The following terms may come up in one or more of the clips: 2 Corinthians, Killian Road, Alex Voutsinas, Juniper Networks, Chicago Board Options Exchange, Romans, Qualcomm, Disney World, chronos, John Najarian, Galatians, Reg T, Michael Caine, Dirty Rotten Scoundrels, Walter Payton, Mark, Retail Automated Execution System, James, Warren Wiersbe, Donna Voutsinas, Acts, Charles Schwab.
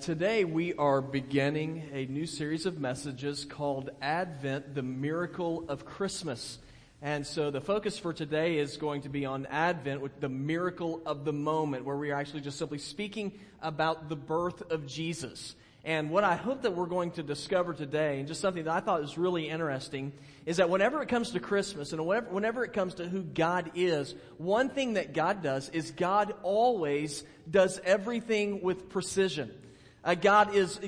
Today we are beginning a new series of messages called Advent, the Miracle of Christmas. And so the focus for today is going to be on Advent, with the miracle of the moment, where we are actually just simply speaking about the birth of Jesus. And what I hope that we're going to discover today, and just something that I thought was really interesting, is that whenever it comes to Christmas and whenever it comes to who God is, one thing that God does is God always does everything with precision. God is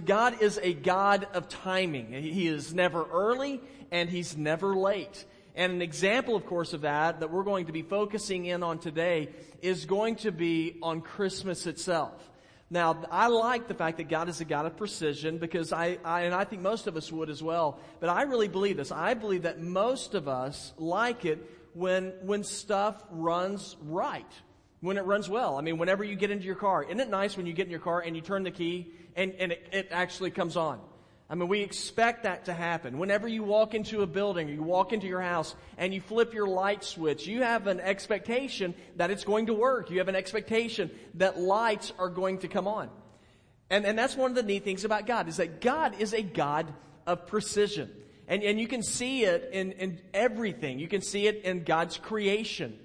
a God of timing. He is never early and He's never late. And an example, of course, of that we're going to be focusing in on today is going to be on Christmas itself. Now, I like the fact that God is a God of precision because I think most of us would as well, but I really believe this. I believe that most of us like it when stuff runs right, when it runs well. I mean, whenever you get into your car, isn't it nice when you get in your car and you turn the key and it actually comes on? I mean, we expect that to happen. Whenever you walk into a building or you walk into your house and you flip your light switch, you have an expectation that it's going to work. You have an expectation that lights are going to come on. And that's one of the neat things about God, is that God is a God of precision. And you can see it in everything. You can see it in God's creation.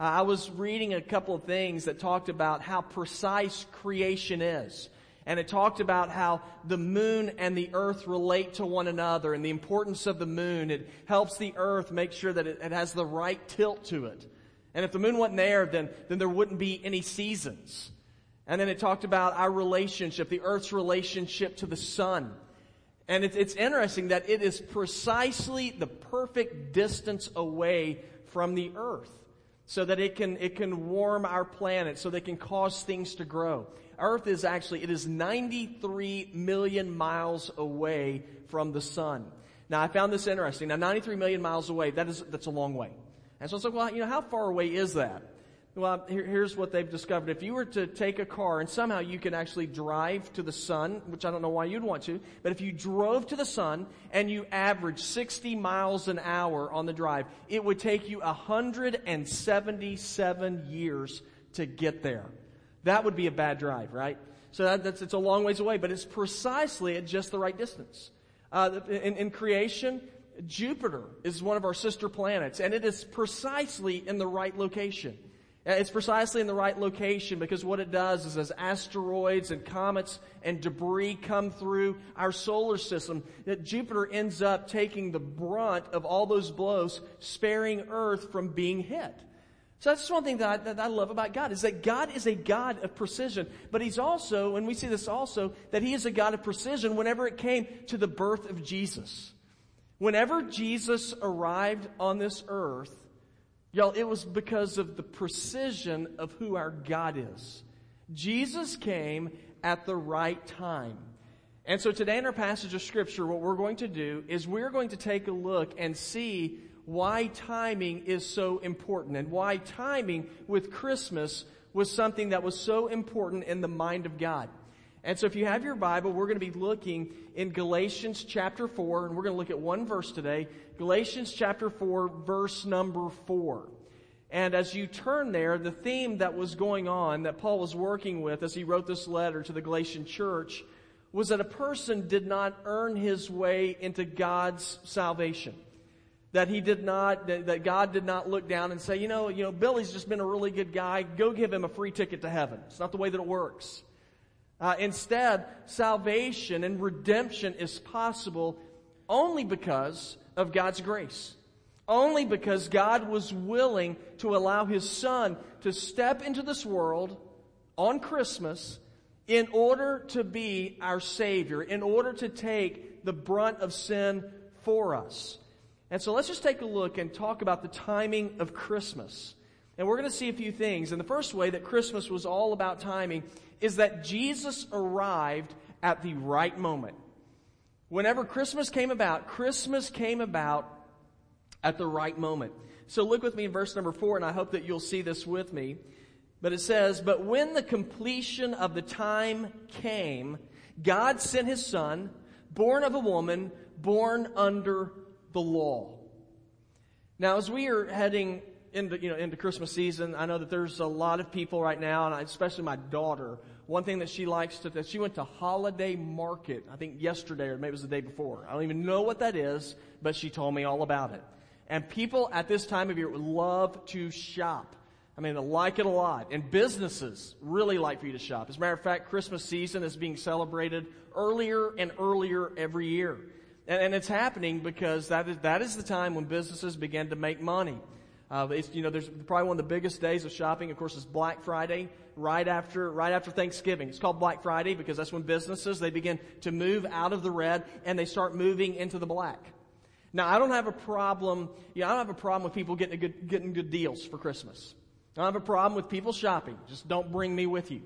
I was reading a couple of things that talked about how precise creation is. And it talked about how the moon and the earth relate to one another and the importance of the moon. It helps the earth make sure that it has the right tilt to it. And if the moon wasn't there, then there wouldn't be any seasons. And then it talked about our relationship, the earth's relationship to the sun. And it's interesting that it is precisely the perfect distance away from the earth so that it can warm our planet, so that it can cause things to grow. Earth is actually, it is 93 million miles away from the sun. Now, I found this interesting. Now, 93 million miles away, that's a long way. And so I was like, well, you know, how far away is that? Well, here's what they've discovered. If you were to take a car and somehow you could actually drive to the sun, which I don't know why you'd want to, but if you drove to the sun and you averaged 60 miles an hour on the drive, it would take you 177 years to get there. That would be a bad drive, right? So it's a long ways away, but it's precisely at just the right distance. In creation, Jupiter is one of our sister planets, and it is precisely in the right location. It's precisely in the right location because what it does is as asteroids and comets and debris come through our solar system, that Jupiter ends up taking the brunt of all those blows, sparing Earth from being hit. So that's one thing that I love about God, is that God is a God of precision. But He's also, and we see this also, that He is a God of precision whenever it came to the birth of Jesus. Whenever Jesus arrived on this earth, y'all, it was because of the precision of who our God is. Jesus came at the right time. And so today in our passage of Scripture, what we're going to do is we're going to take a look and see why timing is so important, and why timing with Christmas was something that was so important in the mind of God. And so if you have your Bible, we're going to be looking in Galatians chapter 4, and we're going to look at one verse today, Galatians chapter 4, verse number 4. And as you turn there, the theme that was going on, that Paul was working with as he wrote this letter to the Galatian church, was that a person did not earn his way into God's salvation. That God did not look down and say, you know, Billy's just been a really good guy. Go give him a free ticket to heaven. It's not the way that it works. Instead, salvation and redemption is possible only because of God's grace. Only because God was willing to allow His Son to step into this world on Christmas in order to be our Savior, in order to take the brunt of sin for us. And so let's just take a look and talk about the timing of Christmas. And we're going to see a few things. And the first way that Christmas was all about timing is that Jesus arrived at the right moment. Whenever Christmas came about at the right moment. So look with me in verse number 4, and I hope that you'll see this with me. But it says, "But when the completion of the time came, God sent His Son, born of a woman, born under the law." Now, as we are heading into Christmas season, I know that there's a lot of people right now, and especially my daughter, one thing that she likes to, that she went to Holiday Market, I think yesterday or maybe it was the day before. I don't even know what that is, but she told me all about it. And people at this time of year love to shop. I mean, they like it a lot. And businesses really like for you to shop. As a matter of fact, Christmas season is being celebrated earlier and earlier every year. And it's happening because that is the time when businesses begin to make money. There's probably one of the biggest days of shopping. Of course, it's Black Friday right after Thanksgiving. It's called Black Friday because that's when businesses, they begin to move out of the red and they start moving into the black. Now, I don't have a problem with people getting good deals for Christmas. I don't have a problem with people shopping. Just don't bring me with you.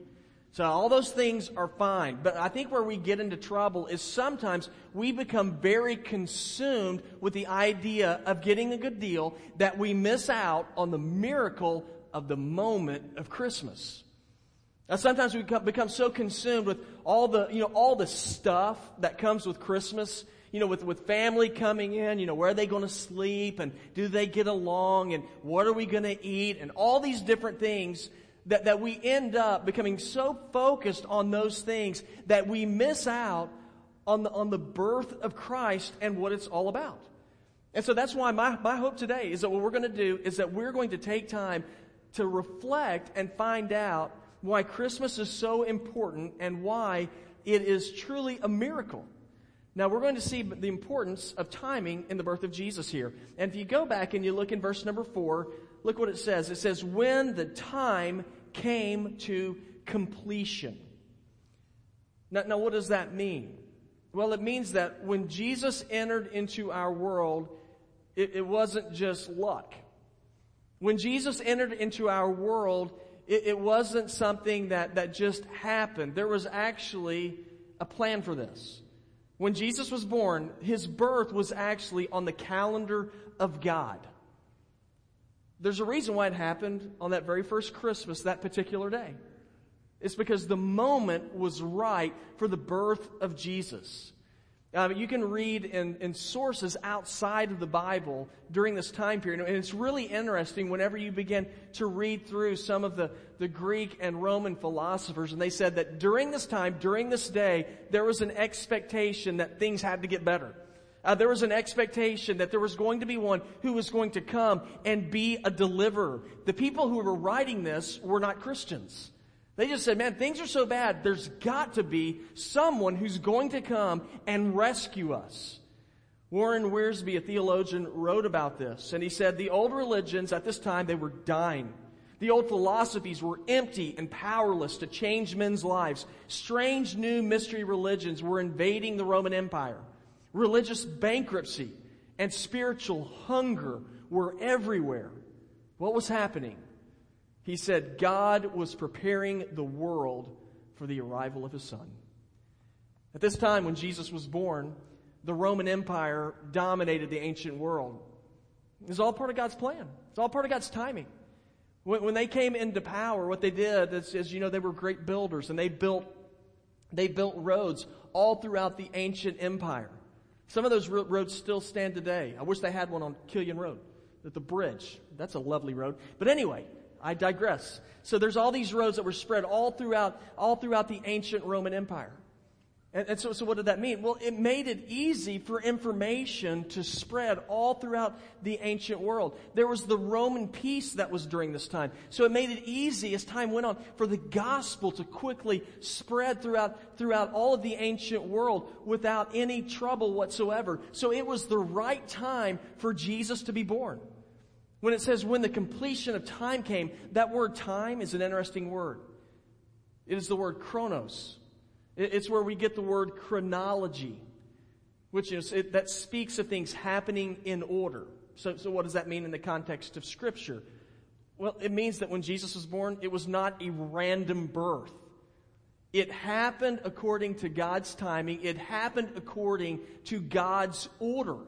So all those things are fine. But I think where we get into trouble is sometimes we become very consumed with the idea of getting a good deal that we miss out on the miracle of the moment of Christmas. Now sometimes we become so consumed with all the stuff that comes with Christmas. With family coming in, where are they going to sleep? And do they get along? And what are we going to eat? And all these different things that we end up becoming so focused on those things that we miss out on the birth of Christ and what it's all about. And so that's why my hope today is that what we're going to do is that we're going to take time to reflect and find out why Christmas is so important and why it is truly a miracle. Now, we're going to see the importance of timing in the birth of Jesus here. And if you go back and you look in verse number 4, look what it says. It says, when the time came to completion. Now what does that mean? Well, it means that when Jesus entered into our world, it wasn't just luck. When Jesus entered into our world, it wasn't something that just happened. There was actually a plan for this. When Jesus was born, his birth was actually on the calendar of God. There's a reason why it happened on that very first Christmas, that particular day. It's because the moment was right for the birth of Jesus. You can read in sources outside of the Bible during this time period. And it's really interesting whenever you begin to read through some of the Greek and Roman philosophers. And they said that during this time, during this day, there was an expectation that things had to get better. There was an expectation that there was going to be one who was going to come and be a deliverer. The people who were writing this were not Christians. They just said, man, things are so bad, there's got to be someone who's going to come and rescue us. Warren Wiersbe, a theologian, wrote about this, and he said the old religions at this time, they were dying. The old philosophies were empty and powerless to change men's lives. Strange new mystery religions were invading the Roman Empire. Religious bankruptcy and spiritual hunger were everywhere. What was happening? He said God was preparing the world for the arrival of his son. At this time when Jesus was born, the Roman Empire dominated the ancient world. It was all part of God's plan. It's all part of God's timing. When they came into power, what they did is, they were great builders, and they built roads all throughout the ancient empire. Some of those roads still stand today. I wish they had one on Killian Road, at the bridge. That's a lovely road. But anyway, I digress. So there's all these roads that were spread all throughout the ancient Roman Empire. And so what did that mean? Well, it made it easy for information to spread all throughout the ancient world. There was the Roman peace that was during this time. So it made it easy as time went on for the gospel to quickly spread throughout all of the ancient world without any trouble whatsoever. So it was the right time for Jesus to be born. When it says, when the completion of time came, that word time is an interesting word. It is the word chronos. It's where we get the word chronology, which is, that speaks of things happening in order. So what does that mean in the context of Scripture? Well, it means that when Jesus was born, it was not a random birth. It happened according to God's timing. It happened according to God's order.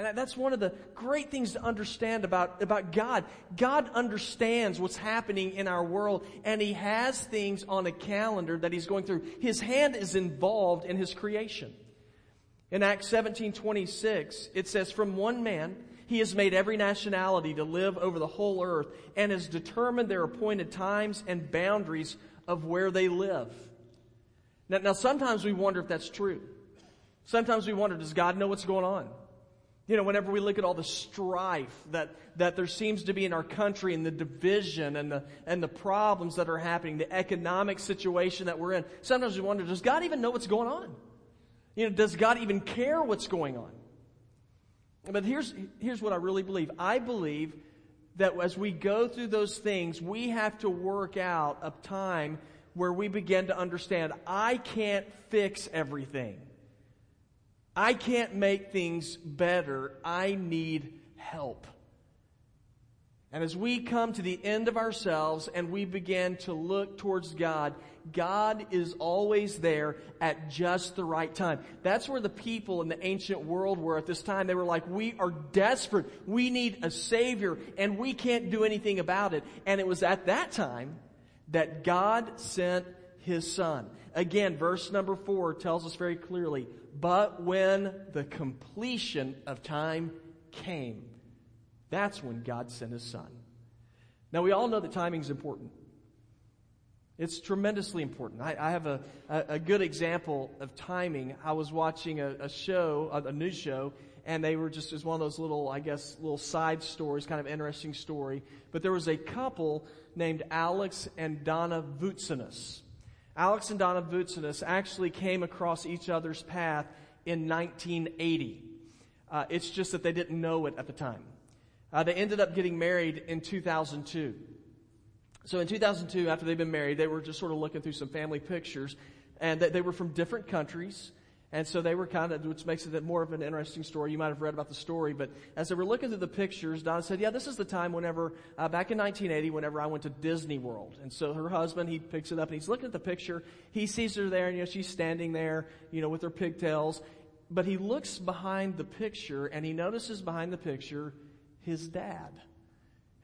And that's one of the great things to understand about God. God understands what's happening in our world, and He has things on a calendar that He's going through. His hand is involved in His creation. In Acts 17:26, it says, from one man, He has made every nationality to live over the whole earth and has determined their appointed times and boundaries of where they live. Now sometimes we wonder if that's true. Sometimes we wonder, does God know what's going on? You know, whenever we look at all the strife that there seems to be in our country and the division and the problems that are happening, the economic situation that we're in, sometimes we wonder, does God even know what's going on? You know, does God even care what's going on? But here's what I really believe. I believe that as we go through those things, we have to work out a time where we begin to understand, I can't fix everything. I can't make things better. I need help. And as we come to the end of ourselves and we begin to look towards God, God is always there at just the right time. That's where the people in the ancient world were at this time. They were like, we are desperate. We need a Savior, and we can't do anything about it. And it was at that time that God sent His Son. Again, verse number 4 tells us very clearly, but when the completion of time came, that's when God sent His Son. Now, we all know that timing is important. It's tremendously important. I have a good example of timing. I was watching a news show, and they were just, it was one of those little side stories, kind of interesting story. But there was a couple named Alex and Donna Voutsinas. Alex and Donna Voutsinas actually came across each other's path in 1980. It's just that they didn't know it at the time. They ended up getting married in 2002. So in 2002, after they'd been married, they were just sort of looking through some family pictures, and they were from different countries. And so they were kind of, which makes it more of an interesting story. You might have read about the story, but as they were looking through the pictures, Donna said, yeah, this is the time whenever, back in 1980, whenever I went to Disney World. And so her husband, he picks it up and he's looking at the picture. He sees her there, and, you know, she's standing there, you know, with her pigtails. But he looks behind the picture, and he notices behind the picture his dad.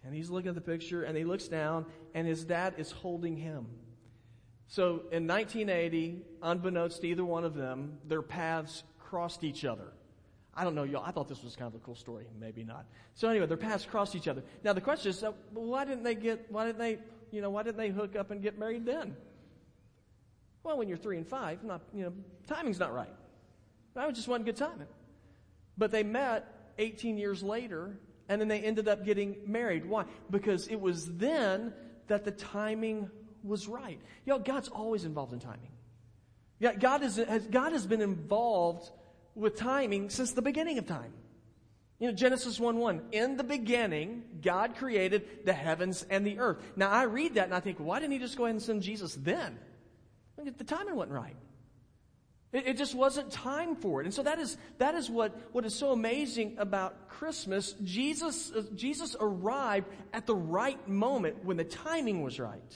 And he's looking at the picture, and he looks down, and his dad is holding him. So in 1980, unbeknownst to either one of them, their paths crossed each other. I don't know, y'all. I thought this was kind of a cool story. Maybe not. So anyway, their paths crossed each other. Now the question is, why didn't they hook up and get married then? Well, when you're 3 and 5, timing's not right. That was just one good timing. But they met 18 years later, and then they ended up getting married. Why? Because it was then that the timing was right. Y'all, God's always involved in timing. God has been involved with timing since the beginning of time. You know, Genesis 1:1, in the beginning, God created the heavens and the earth. Now, I read that and I think, why didn't He just go ahead and send Jesus then? The timing wasn't right. It just wasn't time for it. And so that is what is so amazing about Christmas. Jesus arrived at the right moment when the timing was right.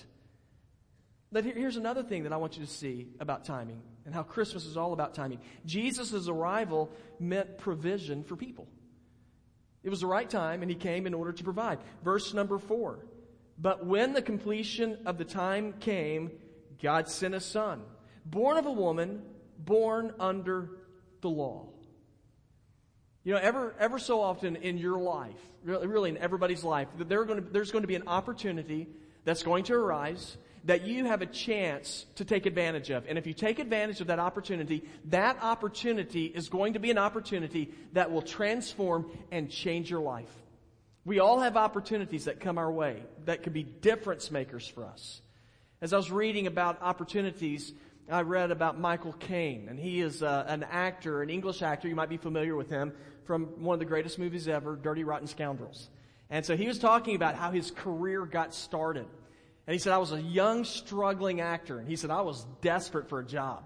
But here's another thing that I want you to see about timing and how Christmas is all about timing. Jesus' arrival meant provision for people. It was the right time, and He came in order to provide. Verse number 4. But when the completion of the time came, God sent His Son, born of a woman, born under the law. You know, ever so often in your life, really in everybody's life, there's going to be an opportunity that's going to arise that you have a chance to take advantage of. And if you take advantage of that opportunity is going to be an opportunity that will transform and change your life. We all have opportunities that come our way that could be difference makers for us. As I was reading about opportunities, I read about Michael Caine, and he is an actor, an English actor. You might be familiar with him from one of the greatest movies ever, Dirty Rotten Scoundrels. And so he was talking about how his career got started. And he said, I was a young, struggling actor. And he said, I was desperate for a job.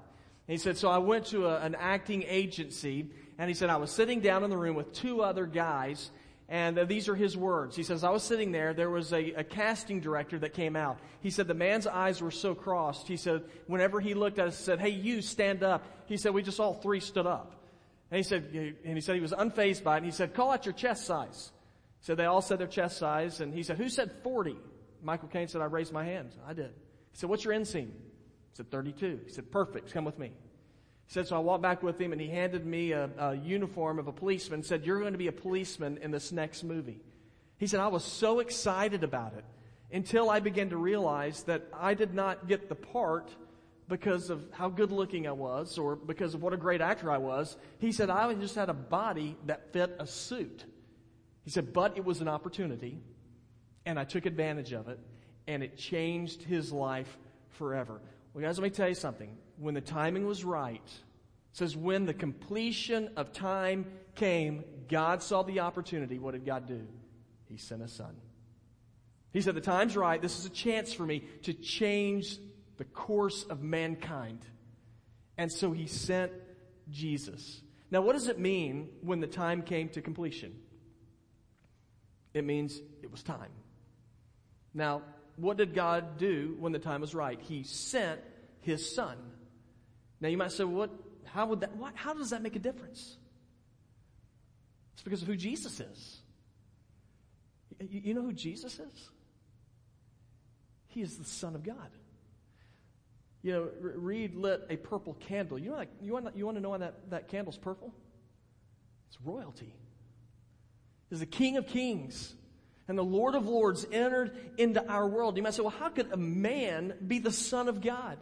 And he said, so I went to an acting agency. And he said, I was sitting down in the room with two other guys. And these are his words. He says, I was sitting there. There was a casting director that came out. He said, the man's eyes were so crossed. He said, whenever he looked at us, he said, hey, you, stand up. He said, we just all three stood up. And he said he was unfazed by it. And he said, call out your chest size. So they all said their chest size. And he said, who said 40? Michael Caine said, I raised my hand. I did. He said, what's your inseam? He said, 32. He said, perfect. Come with me. He said, so I walked back with him, and he handed me a uniform of a policeman and said, you're going to be a policeman in this next movie. He said, I was so excited about it until I began to realize that I did not get the part because of how good-looking I was or because of what a great actor I was. He said, I just had a body that fit a suit. He said, but it was an opportunity, and I took advantage of it, and it changed his life forever. Well, guys, let me tell you something. When the timing was right, it says when the completion of time came, God saw the opportunity. What did God do? He sent a son. He said, the time's right. This is a chance for me to change the course of mankind. And so he sent Jesus. Now, what does it mean when the time came to completion? It means it was time. Now, what did God do when the time was right? He sent his son. Now, you might say, well, how does that make a difference? It's because of who Jesus is. You know who Jesus is? He is the Son of God. You know, Reed lit a purple candle. You want to know why that candle's purple? It's royalty. It's the King of Kings. And the Lord of Lords entered into our world. You might say, well, how could a man be the Son of God?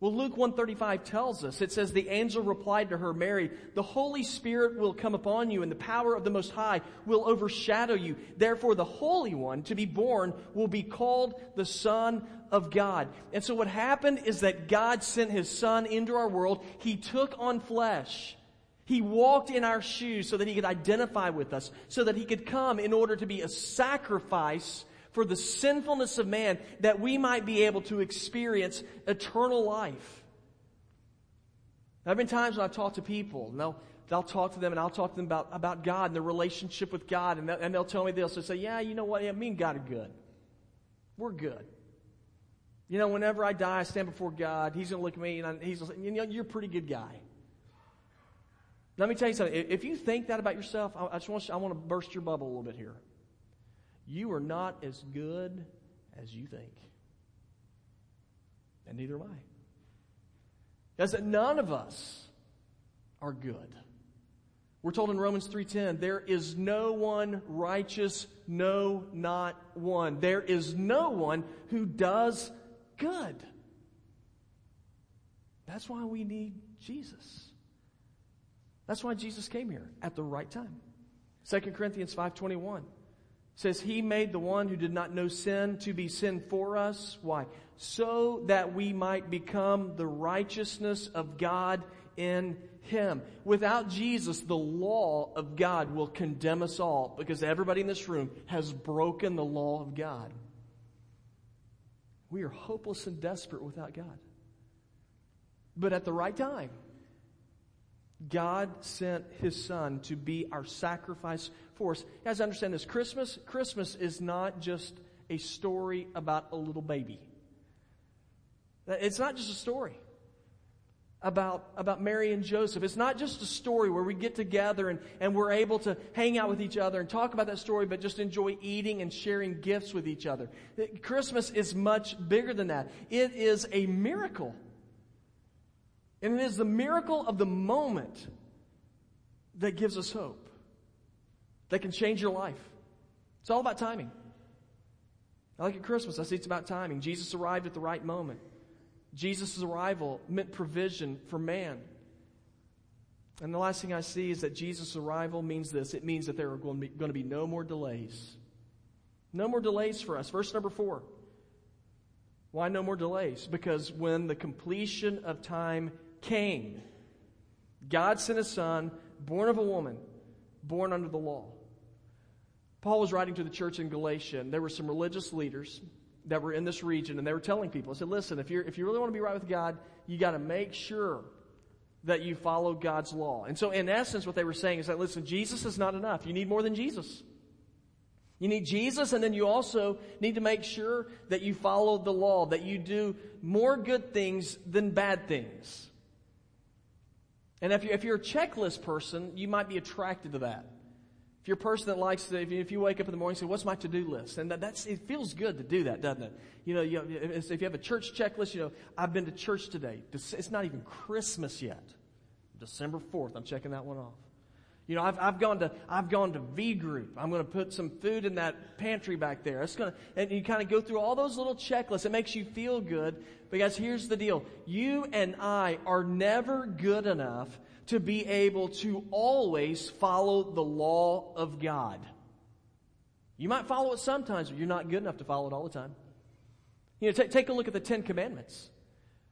Well, Luke 1:35 tells us, it says, the angel replied to her, Mary, the Holy Spirit will come upon you, and the power of the Most High will overshadow you. Therefore, the Holy One to be born will be called the Son of God. And so what happened is that God sent His Son into our world. He took on flesh. He walked in our shoes so that He could identify with us, so that He could come in order to be a sacrifice for the sinfulness of man, that we might be able to experience eternal life. There have been times when I've talked to people, and they'll talk to them, and I'll talk to them about God and their relationship with God, and they'll tell me this. They'll say, yeah, you know what, me and God are good. We're good. You know, whenever I die, I stand before God. He's going to look at me, and He's going to say, you know, you're a pretty good guy. Let me tell you something. If you think that about yourself, I want to burst your bubble a little bit here. You are not as good as you think. And neither am I. That's that none of us are good. We're told in Romans 3:10, there is no one righteous, no, not one. There is no one who does good. That's why we need Jesus. That's why Jesus came here at the right time. 2 Corinthians 5:21 says, He made the one who did not know sin to be sin for us. Why? So that we might become the righteousness of God in Him. Without Jesus, the law of God will condemn us all, because everybody in this room has broken the law of God. We are hopeless and desperate without God. But at the right time, God sent His Son to be our sacrifice for us. Guys, understand this. Christmas is not just a story about a little baby. It's not just a story about Mary and Joseph. It's not just a story where we get together and we're able to hang out with each other and talk about that story, but just enjoy eating and sharing gifts with each other. Christmas is much bigger than that. It is a miracle. And it is the miracle of the moment that gives us hope, that can change your life. It's all about timing. I like at Christmas, I see it's about timing. Jesus arrived at the right moment. Jesus' arrival meant provision for man. And the last thing I see is that Jesus' arrival means this. It means that there are going to be no more delays. No more delays for us. Verse number 4. Why no more delays? Because when the completion of time came, God sent His Son, born of a woman, born under the law. Paul was writing to the church in Galatia, and there were some religious leaders that were in this region, and they were telling people, I said, listen, if you really want to be right with God, you got to make sure that you follow God's law. And so in essence, what they were saying is that, listen, Jesus is not enough. You need more than Jesus. You need Jesus, and then you also need to make sure that you follow the law, that you do more good things than bad things. And if you're a checklist person, you might be attracted to that. If you're a person that likes to, if you wake up in the morning and say, what's my to-do list? And that's, it feels good to do that, doesn't it? You know, if you have a church checklist, you know, I've been to church today. It's not even Christmas yet. December 4th, I'm checking that one off. You know, I've gone to V Group. I'm going to put some food in that pantry back there. And you kind of go through all those little checklists. It makes you feel good. But guys, here's the deal. You and I are never good enough to be able to always follow the law of God. You might follow it sometimes, but you're not good enough to follow it all the time. You know, take a look at the 10 Commandments.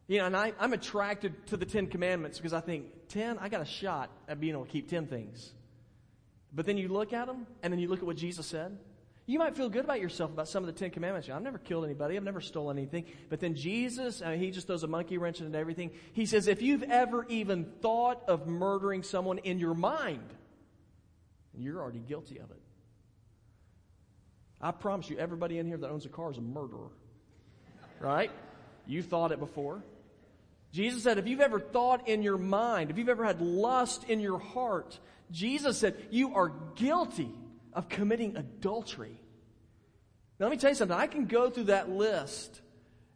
You know, and I'm attracted to the 10 Commandments because I think, 10, I got a shot at being able to keep 10 things. But then you look at them, and then you look at what Jesus said. You might feel good about yourself about some of the 10 Commandments. You know, I've never killed anybody. I've never stolen anything. But then Jesus, he just throws a monkey wrench into everything. He says, if you've ever even thought of murdering someone in your mind, you're already guilty of it. I promise you, everybody in here that owns a car is a murderer. Right? You thought it before. Jesus said, if you've ever thought in your mind, if you've ever had lust in your heart, Jesus said, you are guilty of committing adultery. Now, let me tell you something. I can go through that list,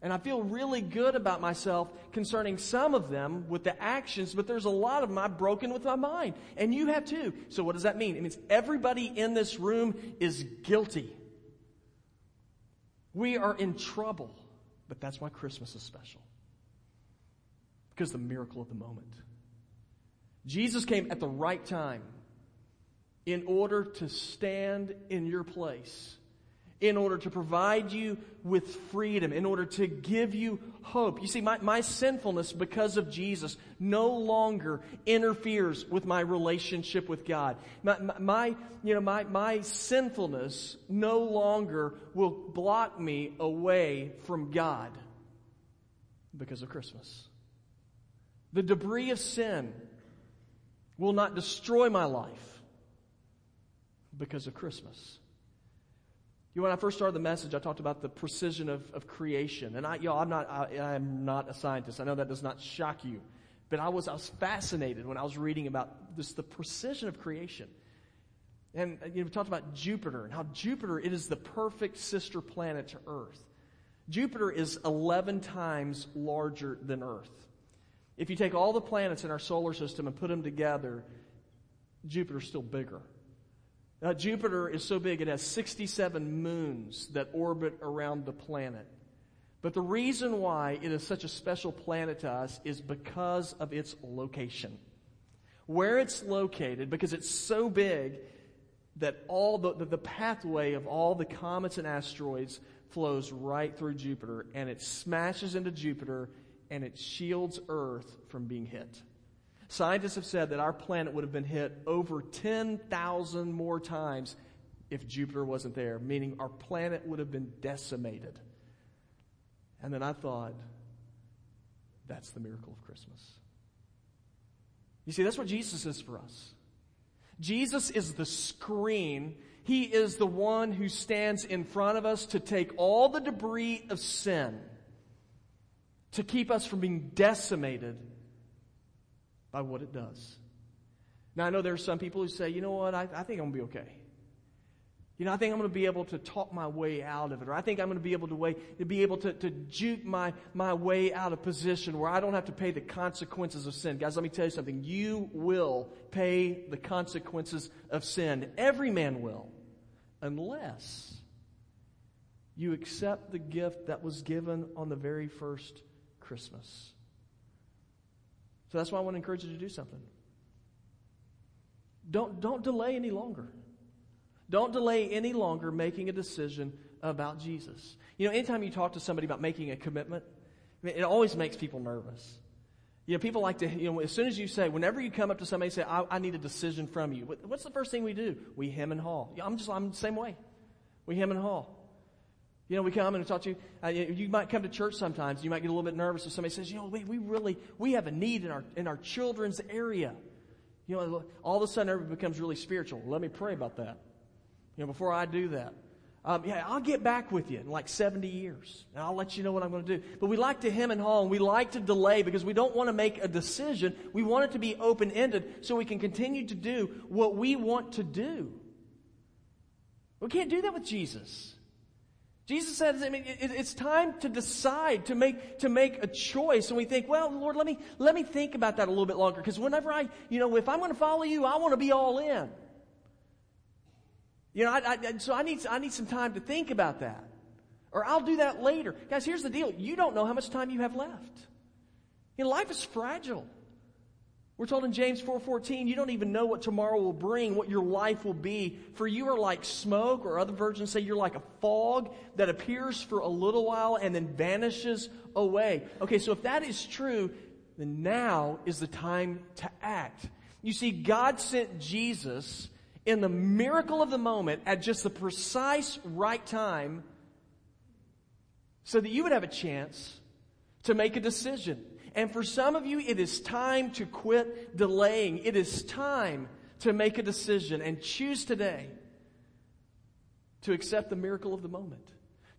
and I feel really good about myself concerning some of them with the actions, but there's a lot of them I've broken with my mind, and you have too. So what does that mean? It means everybody in this room is guilty. We are in trouble, but that's why Christmas is special. Because the miracle of the moment. Jesus came at the right time in order to stand in your place, in order to provide you with freedom, in order to give you hope. You see, my sinfulness because of Jesus no longer interferes with my relationship with God. My sinfulness no longer will block me away from God because of Christmas. The debris of sin will not destroy my life because of Christmas. You know, when I first started the message, I talked about the precision of creation. And I'm not a scientist. I know that does not shock you. But I was fascinated when I was reading about this, the precision of creation. And you know, we talked about Jupiter and how Jupiter, it is the perfect sister planet to Earth. Jupiter is 11 times larger than Earth. If you take all the planets in our solar system and put them together, Jupiter's still bigger. Jupiter is so big it has 67 moons that orbit around the planet. But the reason why it is such a special planet to us is because of its location. Where it's located, because it's so big that all the pathway of all the comets and asteroids flows right through Jupiter, and it smashes into Jupiter, and it shields Earth from being hit. Scientists have said that our planet would have been hit over 10,000 more times if Jupiter wasn't there, meaning our planet would have been decimated. And then I thought, that's the miracle of Christmas. You see, that's what Jesus is for us. Jesus is the screen. He is the one who stands in front of us to take all the debris of sin, to keep us from being decimated by what it does. Now, I know there are some people who say, you know what, I think I'm going to be okay. You know, I think I'm going to be able to talk my way out of it. Or I think I'm going to be able to juke my way out of position where I don't have to pay the consequences of sin. Guys, let me tell you something. You will pay the consequences of sin. Every man will. Unless you accept the gift that was given on the very first Christmas. So that's why I want to encourage you to do something. Don't delay any longer. Don't delay any longer making a decision about Jesus. You know, anytime you talk to somebody about making a commitment, I mean, it always makes people nervous. You know, people like to, you know, as soon as you say, whenever you come up to somebody and say, I need a decision from you, what's the first thing we do? We hem and haw. You know, I'm the same way. We hem and haw. You know, we come and talk to you. You might come to church sometimes. You might get a little bit nervous if somebody says, you know, we have a need in our children's area. You know, all of a sudden everybody becomes really spiritual. Let me pray about that. You know, before I do that. I'll get back with you in like 70 years. And I'll let you know what I'm going to do. But we like to hem and haw, and we like to delay because we don't want to make a decision. We want it to be open-ended so we can continue to do what we want to do. We can't do that with Jesus. Jesus says, I mean, it's time to decide, to make a choice. And we think, well, Lord, let me think about that a little bit longer. Because whenever if I'm going to follow you, I want to be all in. So I need some time to think about that. Or I'll do that later. Guys, here's the deal. You don't know how much time you have left. Life is fragile. We're told in James 4:14, you don't even know what tomorrow will bring, what your life will be. For you are like smoke, or other versions say you're like a fog that appears for a little while and then vanishes away. Okay, so if that is true, then now is the time to act. You see, God sent Jesus in the miracle of the moment at just the precise right time so that you would have a chance to make a decision. And for some of you, it is time to quit delaying. It is time to make a decision and choose today to accept the miracle of the moment,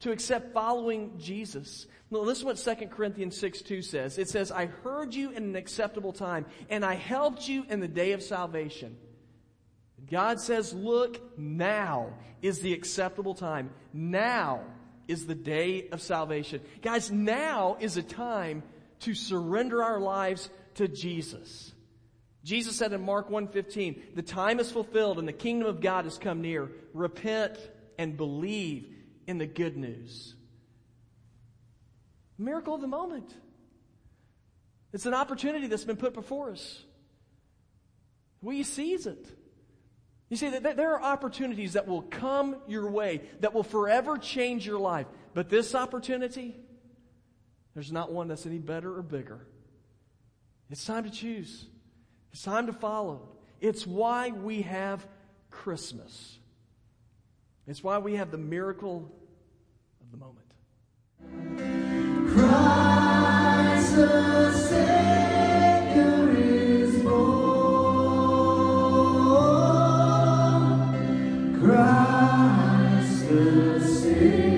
to accept following Jesus. Now, listen to what 2 Corinthians 6:2 says. It says, I heard you in an acceptable time, and I helped you in the day of salvation. God says, look, now is the acceptable time. Now is the day of salvation. Guys, now is a time to surrender our lives to Jesus. Jesus said in Mark 1:15, the time is fulfilled and the kingdom of God has come near. Repent and believe in the good news. Miracle of the moment. It's an opportunity that's been put before us. Will you seize it? You see, there are opportunities that will come your way, that will forever change your life. But this opportunity, there's not one that's any better or bigger. It's time to choose. It's time to follow. It's why we have Christmas. It's why we have the miracle of the moment. Christ the Savior is born. Christ the Savior.